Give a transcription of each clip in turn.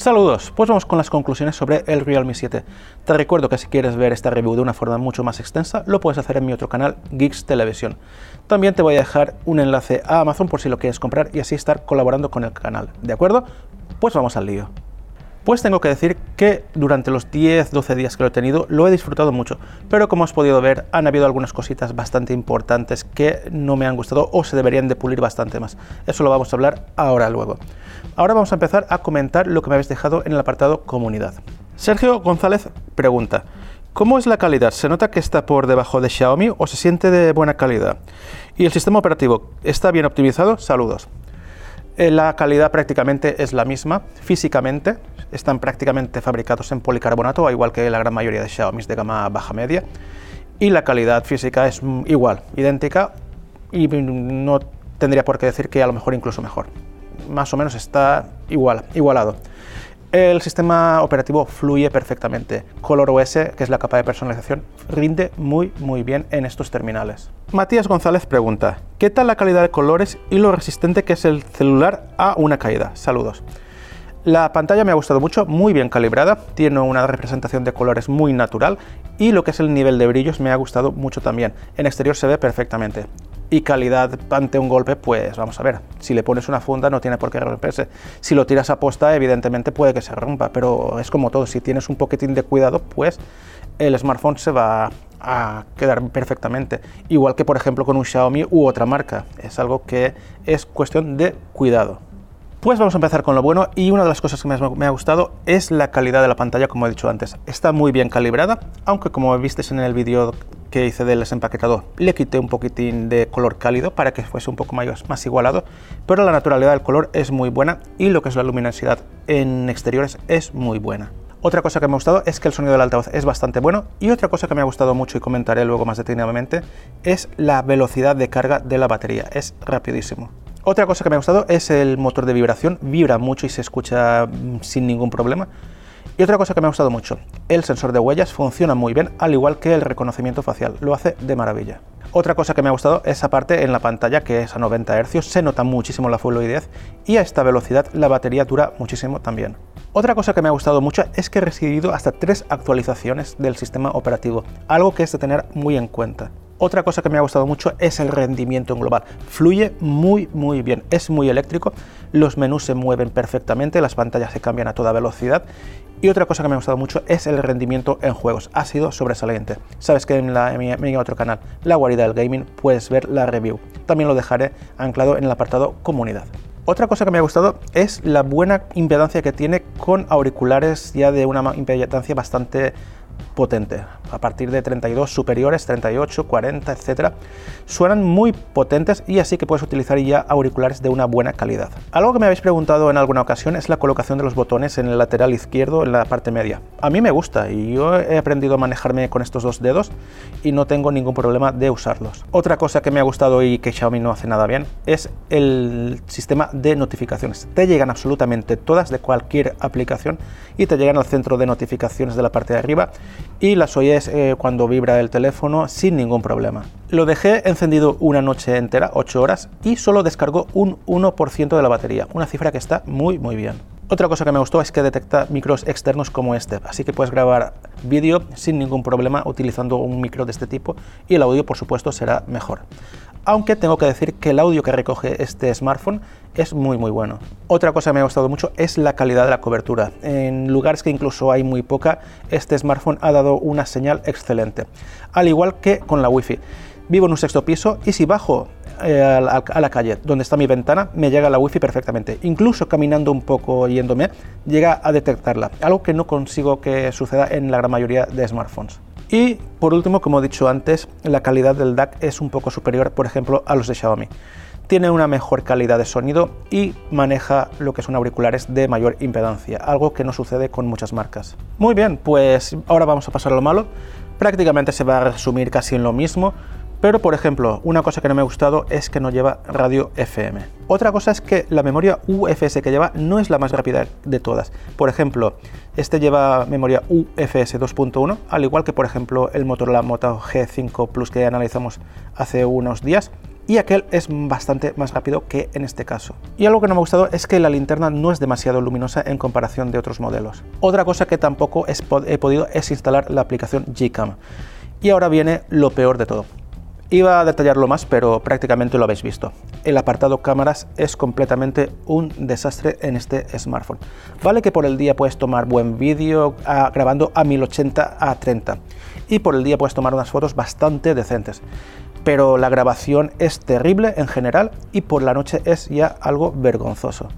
Saludos, pues vamos con las conclusiones sobre el Realme 7. Te recuerdo que si quieres ver esta review de una forma mucho más extensa, lo puedes hacer en mi otro canal, Geeks Televisión. También te voy a dejar un enlace a Amazon por si lo quieres comprar y así estar colaborando con el canal, ¿de acuerdo? Pues vamos al lío. Pues tengo que decir que durante los 10-12 días que lo he tenido lo he disfrutado mucho, pero como has podido ver han habido algunas cositas bastante importantes que no me han gustado o se deberían de pulir bastante más. Eso lo vamos a hablar luego. Ahora vamos a empezar a comentar lo que me habéis dejado en el apartado comunidad. Sergio González pregunta: ¿cómo es la calidad? ¿Se nota que está por debajo de Xiaomi o se siente de buena calidad? ¿Y el sistema operativo está bien optimizado? Saludos. La calidad prácticamente es la misma, físicamente están prácticamente fabricados en policarbonato, al igual que la gran mayoría de Xiaomi de gama baja-media, y la calidad física es igual, idéntica, y no tendría por qué decir que a lo mejor incluso mejor, más o menos está igualado. El sistema operativo fluye perfectamente. ColorOS, que es la capa de personalización, rinde muy bien en estos terminales. Matías González pregunta: ¿qué tal la calidad de colores y lo resistente que es el celular a una caída? Saludos. La pantalla me ha gustado mucho, muy bien calibrada, tiene una representación de colores muy natural y lo que es el nivel de brillos me ha gustado mucho también. En exterior se ve perfectamente. Y calidad ante un golpe, pues vamos a ver, si le pones una funda no tiene por qué romperse, si lo tiras a posta evidentemente puede que se rompa, pero es como todo, si tienes un poquitín de cuidado pues el smartphone se va a quedar perfectamente, igual que por ejemplo con un Xiaomi u otra marca, es algo que es cuestión de cuidado. Pues vamos a empezar con lo bueno, y una de las cosas que más me ha gustado es la calidad de la pantalla, como he dicho antes, está muy bien calibrada, aunque como visteis en el vídeo que hice del desempaquetador le quité un poquitín de color cálido para que fuese un poco más igualado, pero la naturalidad del color es muy buena y lo que es la luminosidad en exteriores es muy buena. Otra cosa que me ha gustado es que el sonido del altavoz es bastante bueno, y otra cosa que me ha gustado mucho y comentaré luego más detenidamente es la velocidad de carga de la batería, es rapidísimo. Otra cosa que me ha gustado es el motor de vibración, vibra mucho y se escucha sin ningún problema. Y otra cosa que me ha gustado mucho, el sensor de huellas funciona muy bien, al igual que el reconocimiento facial, lo hace de maravilla. Otra cosa que me ha gustado es aparte en la pantalla, que es a 90 Hz, se nota muchísimo la fluidez y a esta velocidad la batería dura muchísimo también. Otra cosa que me ha gustado mucho es que he recibido hasta 3 actualizaciones del sistema operativo, algo que es de tener muy en cuenta. Otra cosa que me ha gustado mucho es el rendimiento en global, fluye muy bien, es muy eléctrico, los menús se mueven perfectamente, las pantallas se cambian a toda velocidad. Y otra cosa que me ha gustado mucho es el rendimiento en juegos, ha sido sobresaliente. Sabes que en mi otro canal, La Guarida del Gaming, puedes ver la review. También lo dejaré anclado en el apartado comunidad. Otra cosa que me ha gustado es la buena impedancia que tiene con auriculares ya de una impedancia bastante potente, a partir de 32 superiores, 38, 40, etcétera, suenan muy potentes y así que puedes utilizar ya auriculares de una buena calidad. Algo que me habéis preguntado en alguna ocasión es la colocación de los botones en el lateral izquierdo, en la parte media. A mí me gusta y yo he aprendido a manejarme con estos dos dedos y no tengo ningún problema de usarlos. Otra cosa que me ha gustado y que Xiaomi no hace nada bien es el sistema de notificaciones. Te llegan absolutamente todas de cualquier aplicación y te llegan al centro de notificaciones de la parte de arriba y las oyes cuando vibra el teléfono sin ningún problema. Lo dejé encendido una noche entera, 8 horas, y solo descargó un 1% de la batería, una cifra que está muy bien. Otra cosa que me gustó es que detecta micros externos como este, así que puedes grabar vídeo sin ningún problema utilizando un micro de este tipo y el audio por supuesto será mejor. Aunque tengo que decir que el audio que recoge este smartphone es muy bueno. Otra cosa que me ha gustado mucho es la calidad de la cobertura. En lugares que incluso hay muy poca, este smartphone ha dado una señal excelente. Al igual que con la wifi. Vivo en un 6º piso y si bajo a la calle donde está mi ventana me llega la wifi perfectamente. Incluso caminando un poco yéndome llega a detectarla. Algo que no consigo que suceda en la gran mayoría de smartphones. Y por último, como he dicho antes, la calidad del DAC es un poco superior, por ejemplo, a los de Xiaomi. Tiene una mejor calidad de sonido y maneja lo que son auriculares de mayor impedancia, algo que no sucede con muchas marcas. Muy bien, pues ahora vamos a pasar a lo malo. Prácticamente se va a resumir casi en lo mismo. Pero, por ejemplo, una cosa que no me ha gustado es que no lleva radio FM. Otra cosa es que la memoria UFS que lleva no es la más rápida de todas. Por ejemplo, este lleva memoria UFS 2.1, al igual que, por ejemplo, el Motorola Moto G5 Plus que analizamos hace unos días. y aquel es bastante más rápido que en este caso. Y algo que no me ha gustado es que la linterna no es demasiado luminosa en comparación de otros modelos. Otra cosa que tampoco he podido es instalar la aplicación Gcam. Y ahora viene lo peor de todo. Iba a detallarlo más, pero prácticamente lo habéis visto. El apartado cámaras es completamente un desastre en este smartphone. Vale que por el día puedes tomar buen vídeo grabando a 1080×30 y por el día puedes tomar unas fotos bastante decentes, pero la grabación es terrible en general y por la noche es ya algo vergonzoso.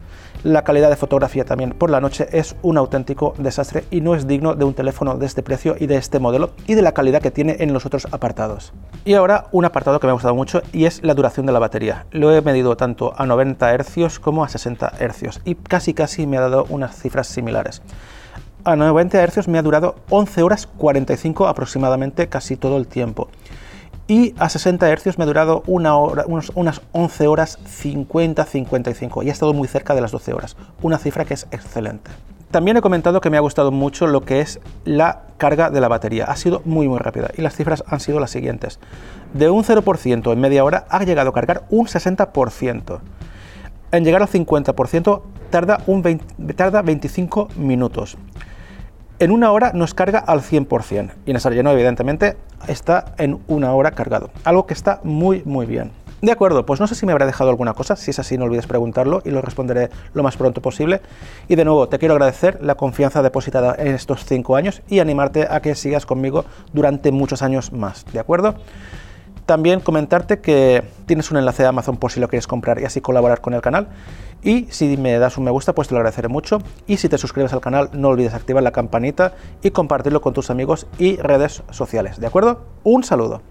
La calidad de fotografía también por la noche es un auténtico desastre y no es digno de un teléfono de este precio y de este modelo y de la calidad que tiene en los otros apartados. Y ahora un apartado que me ha gustado mucho y es la duración de la batería. Lo he medido tanto a 90 Hz como a 60 Hz y casi me ha dado unas cifras similares. A 90 Hz me ha durado 11 horas 45 aproximadamente casi todo el tiempo. Y a 60 Hz me ha durado unas 11 horas 50-55 y ha estado muy cerca de las 12 horas, una cifra que es excelente. También he comentado que me ha gustado mucho lo que es la carga de la batería, ha sido muy rápida y las cifras han sido las siguientes. De un 0% en media hora ha llegado a cargar un 60%, en llegar al 50% tarda 25 minutos. En una hora nos carga al 100% y en desayuno evidentemente está en una hora cargado, algo que está muy bien. De acuerdo, pues no sé si me habrá dejado alguna cosa, si es así no olvides preguntarlo y lo responderé lo más pronto posible. Y de nuevo te quiero agradecer la confianza depositada en estos 5 años y animarte a que sigas conmigo durante muchos años más, ¿de acuerdo? También comentarte que tienes un enlace de Amazon por si lo quieres comprar y así colaborar con el canal. Y si me das un me gusta, pues te lo agradeceré mucho. Y si te suscribes al canal, no olvides activar la campanita y compartirlo con tus amigos y redes sociales, ¿de acuerdo? Un saludo.